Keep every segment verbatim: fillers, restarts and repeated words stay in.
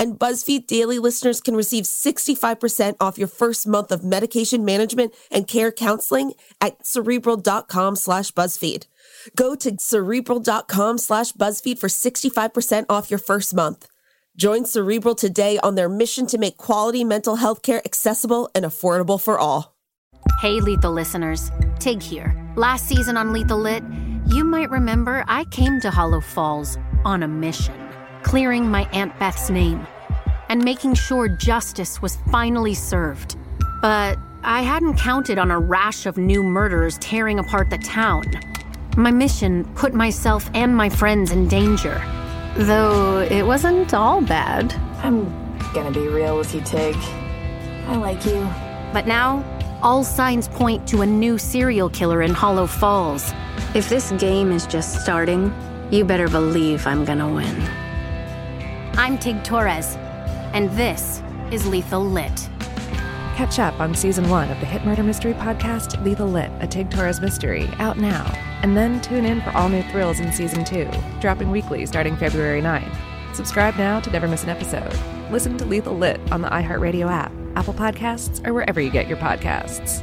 And BuzzFeed Daily listeners can receive sixty-five percent off your first month of medication management and care counseling at Cerebral.com slash BuzzFeed. Go to Cerebral.com slash BuzzFeed for sixty-five percent off your first month. Join Cerebral today on their mission to make quality mental health care accessible and affordable for all. Hey, Lethal listeners. Tig here. Last season on Lethal Lit, you might remember I came to Hollow Falls on a mission, clearing my Aunt Beth's name and making sure justice was finally served. But I hadn't counted on a rash of new murders tearing apart the town. My mission put myself and my friends in danger, though it wasn't all bad. I'm gonna be real with you, Tig. I like you. But now, all signs point to a new serial killer in Hollow Falls. If this game is just starting, you better believe I'm gonna win. I'm Tig Torres, and this is Lethal Lit. Catch up on season one of the hit murder mystery podcast, Lethal Lit, a Tig Torres mystery, out now. And then tune in for all new thrills in season two, dropping weekly starting February ninth. Subscribe now to never miss an episode. Listen to Lethal Lit on the iHeartRadio app, Apple Podcasts, or wherever you get your podcasts.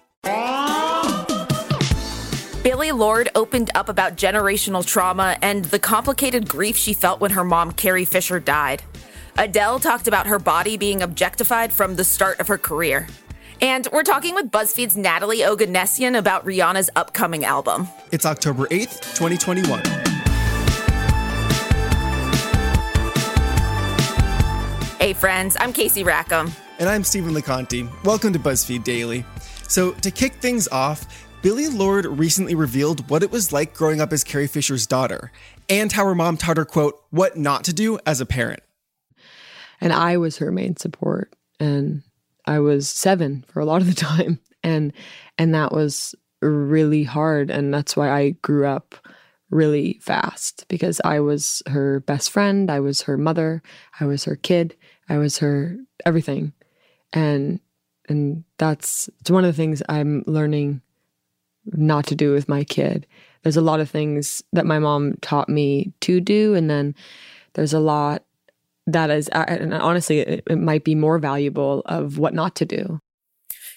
Billie Lourd opened up about generational trauma and the complicated grief she felt when her mom, Carrie Fisher, died. Adele talked about her body being objectified from the start of her career. And we're talking with BuzzFeed's Natalie Oganesian about Rihanna's upcoming album. It's October eighth, twenty twenty-one. Hey, friends, I'm Casey Rackham. And I'm Stephen LeConte. Welcome to BuzzFeed Daily. So to kick things off, Billie Lourd recently revealed what it was like growing up as Carrie Fisher's daughter and how her mom taught her, quote, what not to do as a parent. And I was her main support, and I was seven for a lot of the time. And and that was really hard. And that's why I grew up really fast, because I was her best friend. I was her mother. I was her kid. I was her everything. And And that's it's one of the things I'm learning not to do with my kid. There's a lot of things that my mom taught me to do. And then there's a lot that is, and honestly, it, it might be more valuable of what not to do.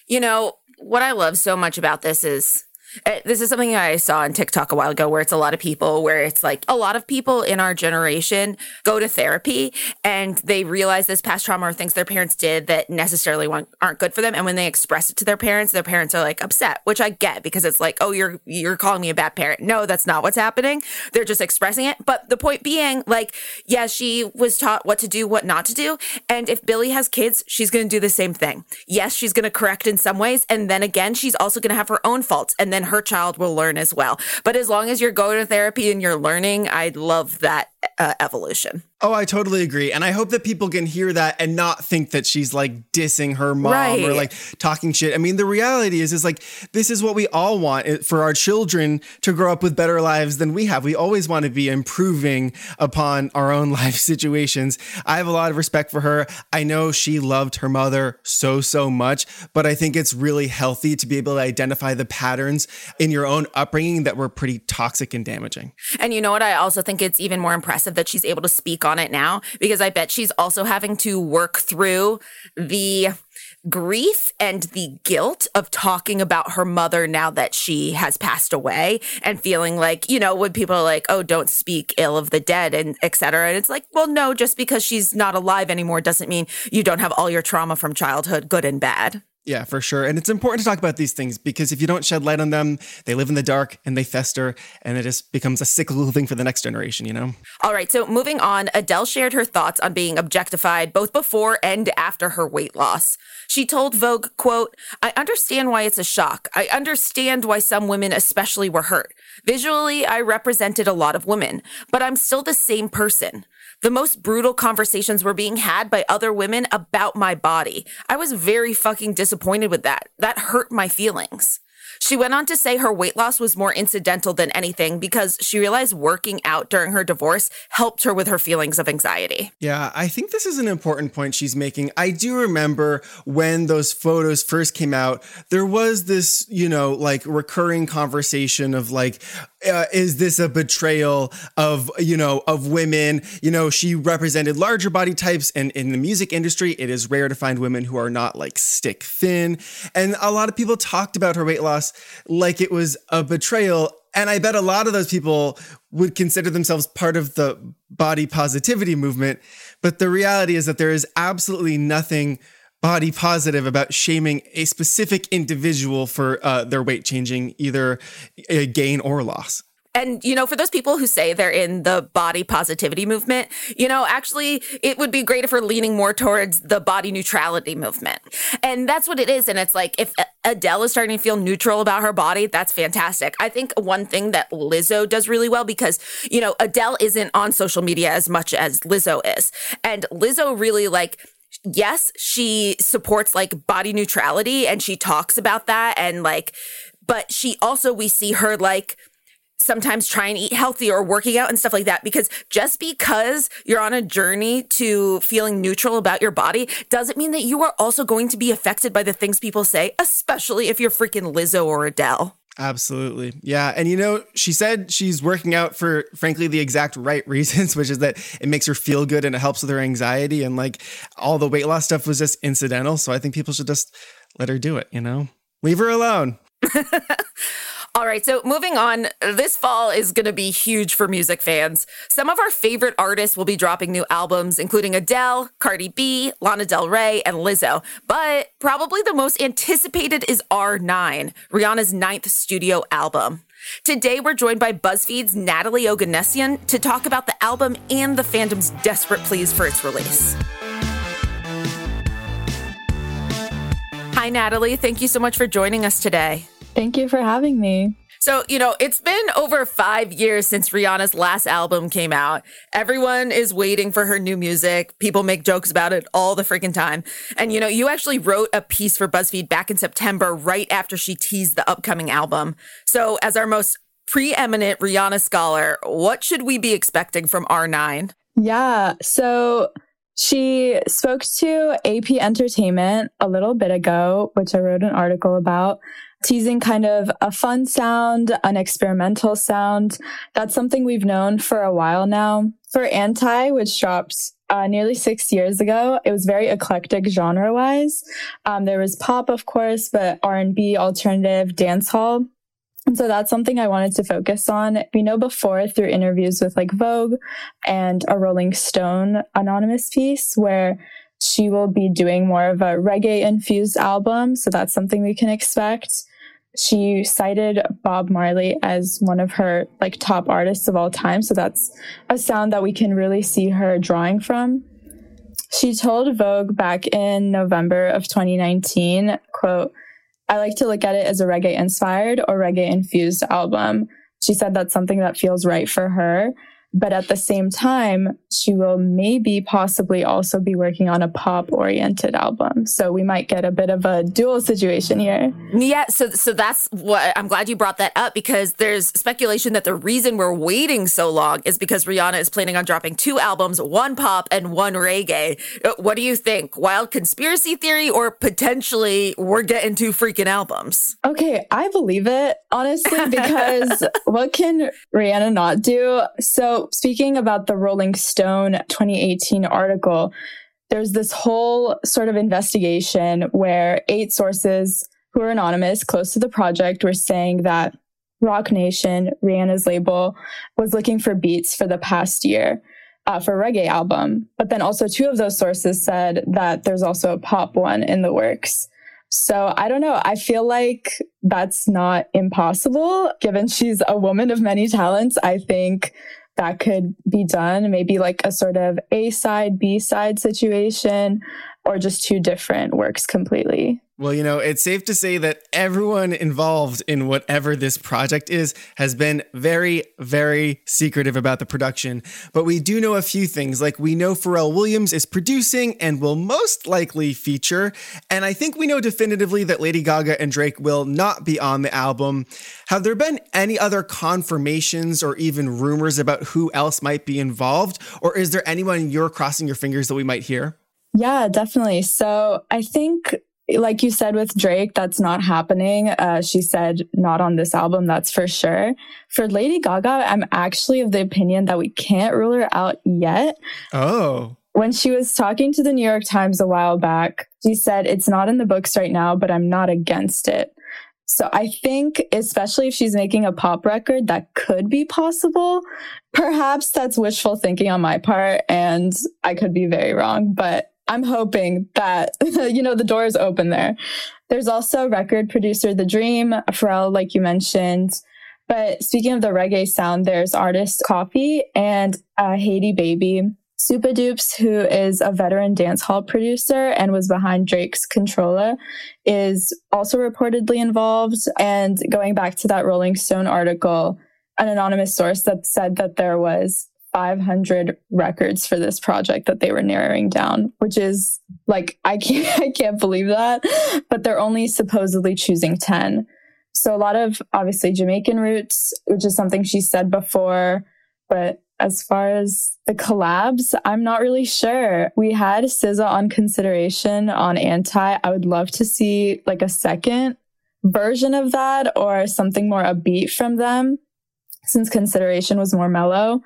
You know, what I love so much about this is, this is something I saw on TikTok a while ago where it's a lot of people, where it's like a lot of people in our generation go to therapy and they realize this past trauma or things their parents did that necessarily want, aren't good for them. And when they express it to their parents, their parents are like upset, which I get, because it's like, oh, you're you're calling me a bad parent. No, that's not what's happening. They're just expressing it. But the point being, like, yeah, she was taught what to do, what not to do. And if Billie has kids, she's going to do the same thing. Yes, she's going to correct in some ways. And then again, she's also going to have her own faults. And then her child will learn as well. But as long as you're going to therapy and you're learning, I love that uh, evolution. Oh, I totally agree. And I hope that people can hear that and not think that she's like dissing her mom, right, or like talking shit. I mean, the reality is, is like, this is what we all want for our children to grow up with better lives than we have. We always want to be improving upon our own life situations. I have a lot of respect for her. I know she loved her mother so, so much, but I think it's really healthy to be able to identify the patterns in your own upbringing that were pretty toxic and damaging. And you know what? I also think it's even more impressive that she's able to speak on it now, because I bet she's also having to work through the grief and the guilt of talking about her mother now that she has passed away, and feeling like, you know, when people are like, oh, don't speak ill of the dead, and et cetera. And it's like, well, no, just because she's not alive anymore doesn't mean you don't have all your trauma from childhood, good and bad. Yeah, for sure. And it's important to talk about these things because if you don't shed light on them, they live in the dark and they fester and it just becomes a sick little thing for the next generation, you know? All right. So moving on, Adele shared her thoughts on being objectified both before and after her weight loss. She told Vogue, quote, I understand why it's a shock. I understand why some women especially were hurt. Visually, I represented a lot of women, but I'm still the same person. The most brutal conversations were being had by other women about my body. I was very fucking disappointed with that. That hurt my feelings. She went on to say her weight loss was more incidental than anything because she realized working out during her divorce helped her with her feelings of anxiety. Yeah, I think this is an important point she's making. I do remember when those photos first came out, there was this, you know, like recurring conversation of like, uh, is this a betrayal of, you know, of women? You know, she represented larger body types, and in the music industry, it is rare to find women who are not like stick thin. And a lot of people talked about her weight loss like it was a betrayal. And I bet a lot of those people would consider themselves part of the body positivity movement. But the reality is that there is absolutely nothing body positive about shaming a specific individual for uh, their weight changing, either a gain or loss. And, you know, for those people who say they're in the body positivity movement, you know, actually, it would be great if we're leaning more towards the body neutrality movement. And that's what it is. And it's like, if Adele is starting to feel neutral about her body, that's fantastic. I think one thing that Lizzo does really well, because, you know, Adele isn't on social media as much as Lizzo is. And Lizzo really, like, yes, she supports, like, body neutrality, and she talks about that. And, like, but she also, we see her, like, sometimes try and eat healthy or working out and stuff like that, because just because you're on a journey to feeling neutral about your body doesn't mean that you are also going to be affected by the things people say, especially if you're freaking Lizzo or Adele. Absolutely. Yeah. And, you know, she said she's working out for, frankly, the exact right reasons, which is that it makes her feel good and it helps with her anxiety. And like all the weight loss stuff was just incidental. So I think people should just let her do it, you know, leave her alone. All right, so moving on, this fall is going to be huge for music fans. Some of our favorite artists will be dropping new albums, including Adele, Cardi B, Lana Del Rey, and Lizzo. But probably the most anticipated is R nine, Rihanna's ninth studio album. Today, we're joined by BuzzFeed's Natalie Oganesian to talk about the album and the fandom's desperate pleas for its release. Hi, Natalie. Thank you so much for joining us today. Thank you for having me. So, you know, it's been over five years since Rihanna's last album came out. Everyone is waiting for her new music. People make jokes about it all the freaking time. And, you know, you actually wrote a piece for BuzzFeed back in September, right after she teased the upcoming album. So as our most preeminent Rihanna scholar, what should we be expecting from R nine? Yeah, so she spoke to A P Entertainment a little bit ago, which I wrote an article about, teasing kind of a fun sound, an experimental sound. That's something we've known for a while now. For Anti, which dropped uh, nearly six years ago, it was very eclectic genre-wise. Um, there was pop, of course, but R and B, alternative, dance hall. And so that's something I wanted to focus on. We know before through interviews with like Vogue and a Rolling Stone anonymous piece where she will be doing more of a reggae-infused album. So that's something we can expect. She cited Bob Marley as one of her like top artists of all time. So that's a sound that we can really see her drawing from. She told Vogue back in November of twenty nineteen, quote, I like to look at it as a reggae-inspired or reggae-infused album. She said that's something that feels right for her. But at the same time, she will maybe possibly also be working on a pop-oriented album. So we might get a bit of a dual situation here. Yeah, so so that's what I'm glad you brought that up, because there's speculation that the reason we're waiting so long is because Rihanna is planning on dropping two albums, one pop and one reggae. What do you think? Wild conspiracy theory, or potentially we're getting two freaking albums? Okay, I believe it, honestly, because what can Rihanna not do? So speaking about the Rolling Stone twenty eighteen article, there's this whole sort of investigation where eight sources who are anonymous, close to the project, were saying that Roc Nation, Rihanna's label, was looking for beats for the past year uh, for a reggae album. But then also two of those sources said that there's also a pop one in the works. So I don't know. I feel like that's not impossible. Given she's a woman of many talents, I think that could be done. Maybe like a sort of A side, B side situation, or just two different works completely. Well, you know, it's safe to say that everyone involved in whatever this project is has been very, very secretive about the production. But we do know a few things, like we know Pharrell Williams is producing and will most likely feature. And I think we know definitively that Lady Gaga and Drake will not be on the album. Have there been any other confirmations or even rumors about who else might be involved? Or is there anyone you're crossing your fingers that we might hear? Yeah, definitely. So I think, like you said, with Drake, that's not happening. Uh, she said not on this album, that's for sure. For Lady Gaga, I'm actually of the opinion that we can't rule her out yet. Oh. When she was talking to the New York Times a while back, she said, "It's not in the books right now, but I'm not against it." So I think, especially if she's making a pop record, that could be possible. Perhaps that's wishful thinking on my part, and I could be very wrong, but I'm hoping that, you know, the door is open there. There's also record producer The Dream, Pharrell, like you mentioned. But speaking of the reggae sound, there's artist Coffee and uh, Haiti Baby. Supa Dupes, who is a veteran dance hall producer and was behind Drake's Controller, is also reportedly involved. And going back to that Rolling Stone article, an anonymous source that said that there was five hundred records for this project that they were narrowing down, which is like, I can't, I can't believe that, but they're only supposedly choosing ten. So a lot of obviously Jamaican roots, which is something she said before, but as far as the collabs, I'm not really sure. We had S Z A on consideration on Anti. I would love to see like a second version of that or something more upbeat from them, since consideration was more mellow.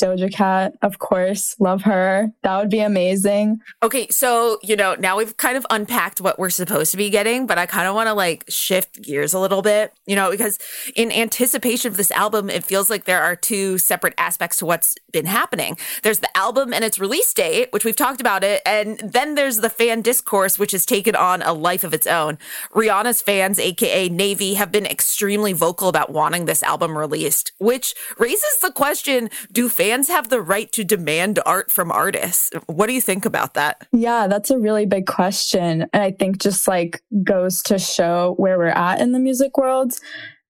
Doja Cat, of course, love her. That would be amazing. Okay, so, you know, now we've kind of unpacked what we're supposed to be getting, but I kind of want to like shift gears a little bit, you know, because in anticipation of this album, it feels like there are two separate aspects to what's been happening. There's the album and its release date, which we've talked about it, and then there's the fan discourse, which has taken on a life of its own. Rihanna's fans, aka Navy, have been extremely vocal about wanting this album released, which raises the question, do fans Fans have the right to demand art from artists? What do you think about that? Yeah, that's a really big question. And I think just like goes to show where we're at in the music world.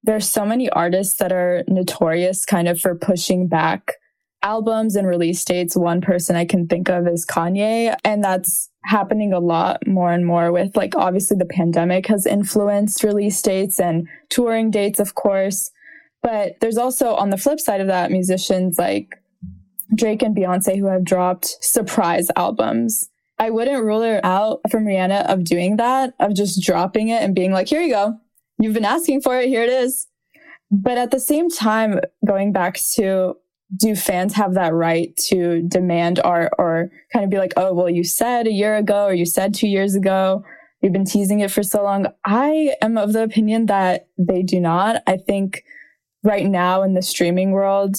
There's so many artists that are notorious kind of for pushing back albums and release dates. One person I can think of is Kanye. And that's happening a lot more and more with like, obviously the pandemic has influenced release dates and touring dates, of course. But there's also on the flip side of that, musicians like Drake and Beyonce, who have dropped surprise albums. I wouldn't rule her out from Rihanna of doing that, of just dropping it and being like, here you go. You've been asking for it. Here it is. But at the same time, going back to, do fans have that right to demand art or kind of be like, oh, well, you said a year ago or you said two years ago, you've been teasing it for so long. I am of the opinion that they do not. I think right now in the streaming world,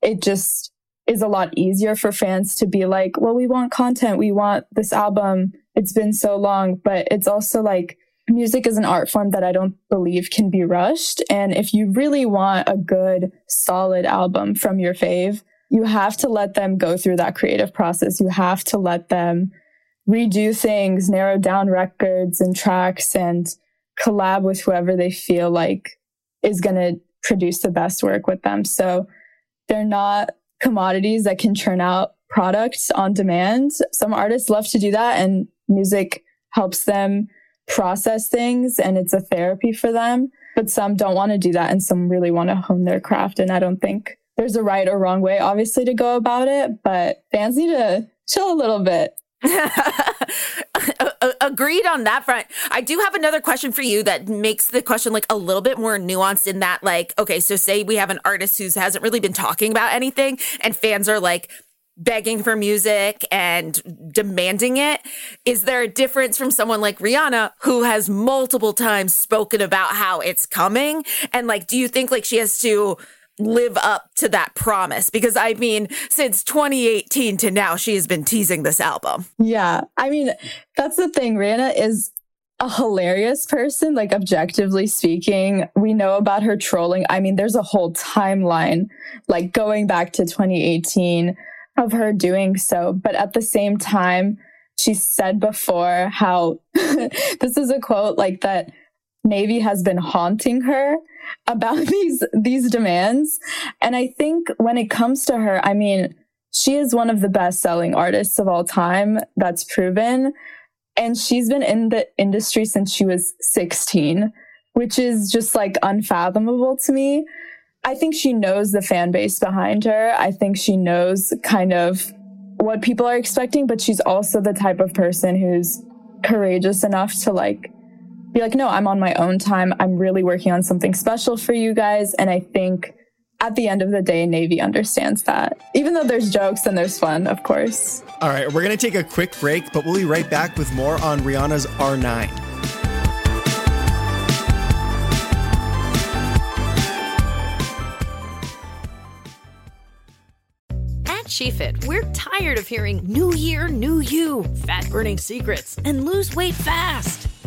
it just is a lot easier for fans to be like, well, we want content. We want this album. It's been so long. But it's also like music is an art form that I don't believe can be rushed. And if you really want a good, solid album from your fave, you have to let them go through that creative process. You have to let them redo things, narrow down records and tracks and collab with whoever they feel like is going to produce the best work with them. So they're not commodities that can churn out products on demand. Some artists love to do that, and music helps them process things, and it's a therapy for them. But some don't want to do that, and some really want to hone their craft. And I don't think there's a right or wrong way, obviously, to go about it, but fans need to chill a little bit. Agreed on that front. I do have another question for you that makes the question like a little bit more nuanced in that, like, okay, so say we have an artist who hasn't really been talking about anything and fans are like begging for music and demanding it. Is there a difference from someone like Rihanna who has multiple times spoken about how it's coming? And like, do you think like she has to live up to that promise? Because I mean, since twenty eighteen to now, she has been teasing this album. Yeah. I mean, that's the thing. Rihanna is a hilarious person, like objectively speaking. We know about her trolling. I mean, there's a whole timeline, like going back to twenty eighteen, of her doing so. But at the same time, she said before how this is a quote, like, that Navy has been haunting her about these these demands. And I think when it comes to her, I mean, she is one of the best-selling artists of all time. That's proven. And she's been in the industry since she was sixteen, which is just, like, unfathomable to me. I think she knows the fan base behind her. I think she knows kind of what people are expecting, but she's also the type of person who's courageous enough to, like, be like, no, I'm on my own time. I'm really working on something special for you guys. And I think at the end of the day, Navy understands that. Even though there's jokes and there's fun, of course. All right, we're going to take a quick break, but we'll be right back with more on Rihanna's R nine. SheFit, we're tired of hearing new year, new you, fat burning secrets, and lose weight fast.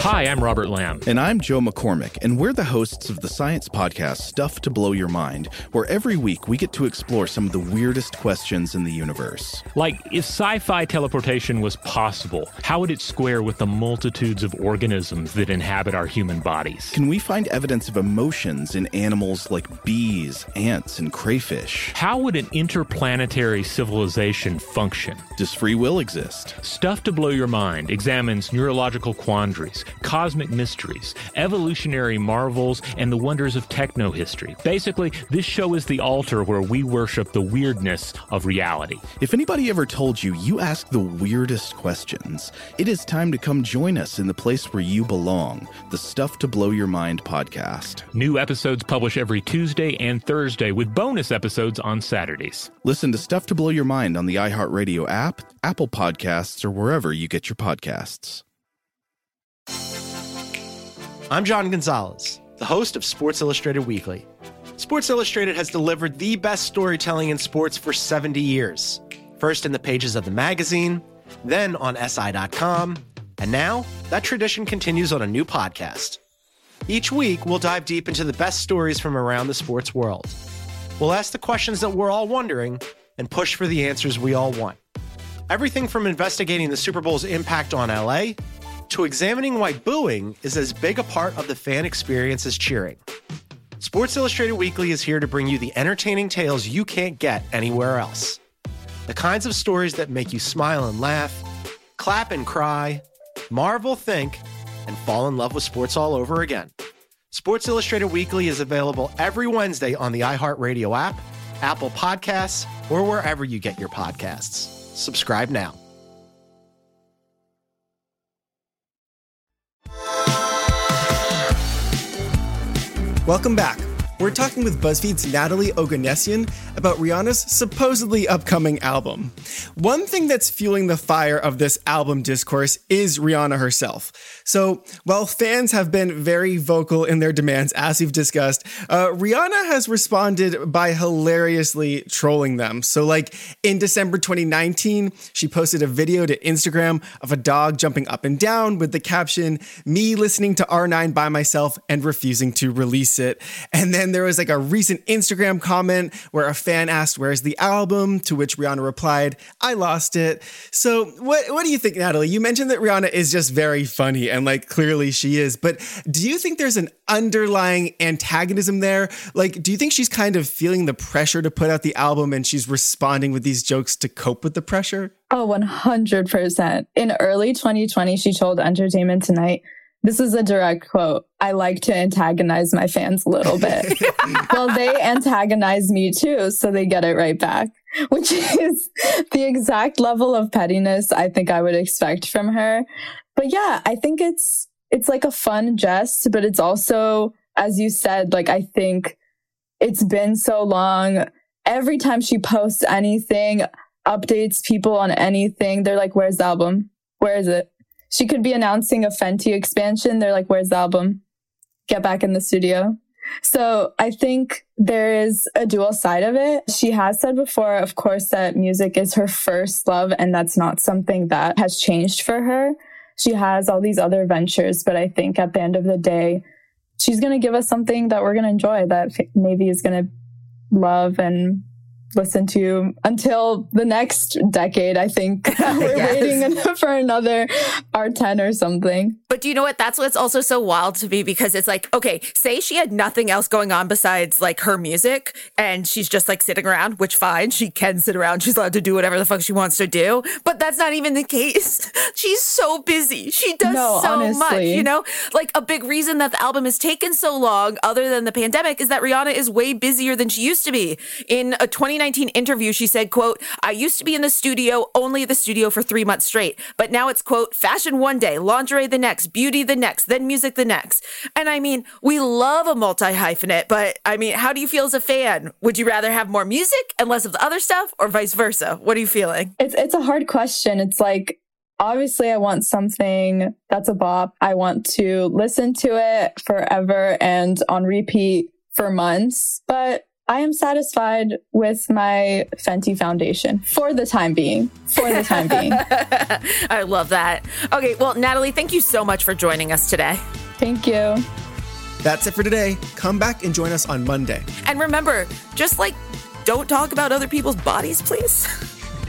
Hi, I'm Robert Lamb. And I'm Joe McCormick, and we're the hosts of the science podcast Stuff to Blow Your Mind, where every week we get to explore some of the weirdest questions in the universe. Like, if sci-fi teleportation was possible, how would it square with the multitudes of organisms that inhabit our human bodies? Can we find evidence of emotions in animals like bees, ants, and crayfish? How would an interplanetary civilization function? Does free will exist? Stuff to Blow Your Mind examines neurological quantum cosmic mysteries, evolutionary marvels, and the wonders of techno-history. Basically, this show is the altar where we worship the weirdness of reality. If anybody ever told you you ask the weirdest questions, it is time to come join us in the place where you belong, the Stuff to Blow Your Mind podcast. New episodes publish every Tuesday and Thursday, with bonus episodes on Saturdays. Listen to Stuff to Blow Your Mind on the iHeartRadio app, Apple Podcasts, or wherever you get your podcasts. I'm John Gonzalez, the host of Sports Illustrated Weekly. Sports Illustrated has delivered the best storytelling in sports for seventy years. First in the pages of the magazine, then on S I dot com, and now that tradition continues on a new podcast. Each week, we'll dive deep into the best stories from around the sports world. We'll ask the questions that we're all wondering and push for the answers we all want. Everything from investigating the Super Bowl's impact on L A to examining why booing is as big a part of the fan experience as cheering. Sports Illustrated Weekly is here to bring you the entertaining tales you can't get anywhere else. The kinds of stories that make you smile and laugh, clap and cry, marvel, think, and fall in love with sports all over again. Sports Illustrated Weekly is available every Wednesday on the iHeartRadio app, Apple Podcasts, or wherever you get your podcasts. Subscribe now. Welcome back. We're talking with BuzzFeed's Natalie Oganesian about Rihanna's supposedly upcoming album. One thing that's fueling the fire of this album discourse is Rihanna herself. So while fans have been very vocal in their demands, as we've discussed, uh, Rihanna has responded by hilariously trolling them. So, like, in December twenty nineteen, she posted a video to Instagram of a dog jumping up and down with the caption, "Me listening to R nine by myself and refusing to release it." And then there was like a recent Instagram comment where a fan asked, "Where's the album?" To which Rihanna replied, "I lost it." So what, what do you think, Natalie? You mentioned that Rihanna is just very funny, and like clearly she is, but do you think there's an underlying antagonism there? Like, do you think she's kind of feeling the pressure to put out the album and she's responding with these jokes to cope with the pressure? Oh, one hundred percent. In early twenty twenty, she told Entertainment Tonight, this is a direct quote, "I like to antagonize my fans a little bit." Well, they antagonize me too, so they get it right back, which is the exact level of pettiness I think I would expect from her. But yeah, I think it's it's like a fun jest, but it's also, as you said, like, I think It's been so long. Every time she posts anything, updates people on anything, they're like, where's the album? Where is it? She could be announcing a Fenty expansion. They're like, where's the album? Get back in the studio. So I think there is a dual side of it. She has said before, of course, that music is her first love, and that's not something that has changed for her. She has all these other ventures, but I think at the end of the day, she's going to give us something that we're going to enjoy, that maybe is going to love and listen to until the next decade. I think we're yes. waiting for another R ten or something. But do you know what? That's what's also so wild to me, because it's like, okay, say she had nothing else going on besides like her music and she's just like sitting around, which fine, she can sit around. She's allowed to do whatever the fuck she wants to do. But that's not even the case. She's so busy. She does no, so honestly. much, you know? Like a big reason that the album has taken so long, other than the pandemic, is that Rihanna is way busier than she used to be. In a twenty nineteen interview, she said, quote, I used to be in the studio, only the studio for three months straight. But now it's, quote, fashion one day, lingerie the next, beauty the next, then music the next. And I mean, we love a multi-hyphenate, but I mean, how do you feel as a fan? Would you rather have more music and less of the other stuff, or vice versa? What are you feeling? It's, it's a hard question. It's like, obviously, I want something that's a bop. I want to listen to it forever and on repeat for months, but I am satisfied with my Fenty foundation for the time being, for the time being. I love that. Okay, well, Natalie, thank you so much for joining us today. Thank you. That's it for today. Come back and join us on Monday. And remember, just like, don't talk about other people's bodies, please.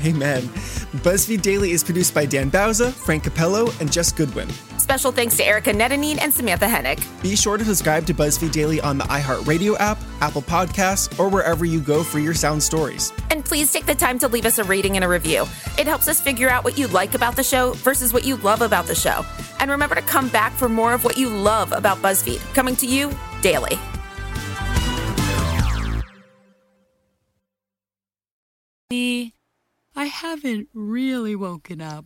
Amen. BuzzFeed Daily is produced by Dan Bauza, Frank Capello, and Jess Goodwin. Special thanks to Erica Netanine and Samantha Hennick. Be sure to subscribe to BuzzFeed Daily on the iHeartRadio app, Apple Podcasts, or wherever you go for your sound stories. And please take the time to leave us a rating and a review. It helps us figure out what you like about the show versus what you love about the show. And remember to come back for more of what you love about BuzzFeed, coming to you daily. The- I haven't really woken up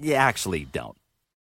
You actually don't.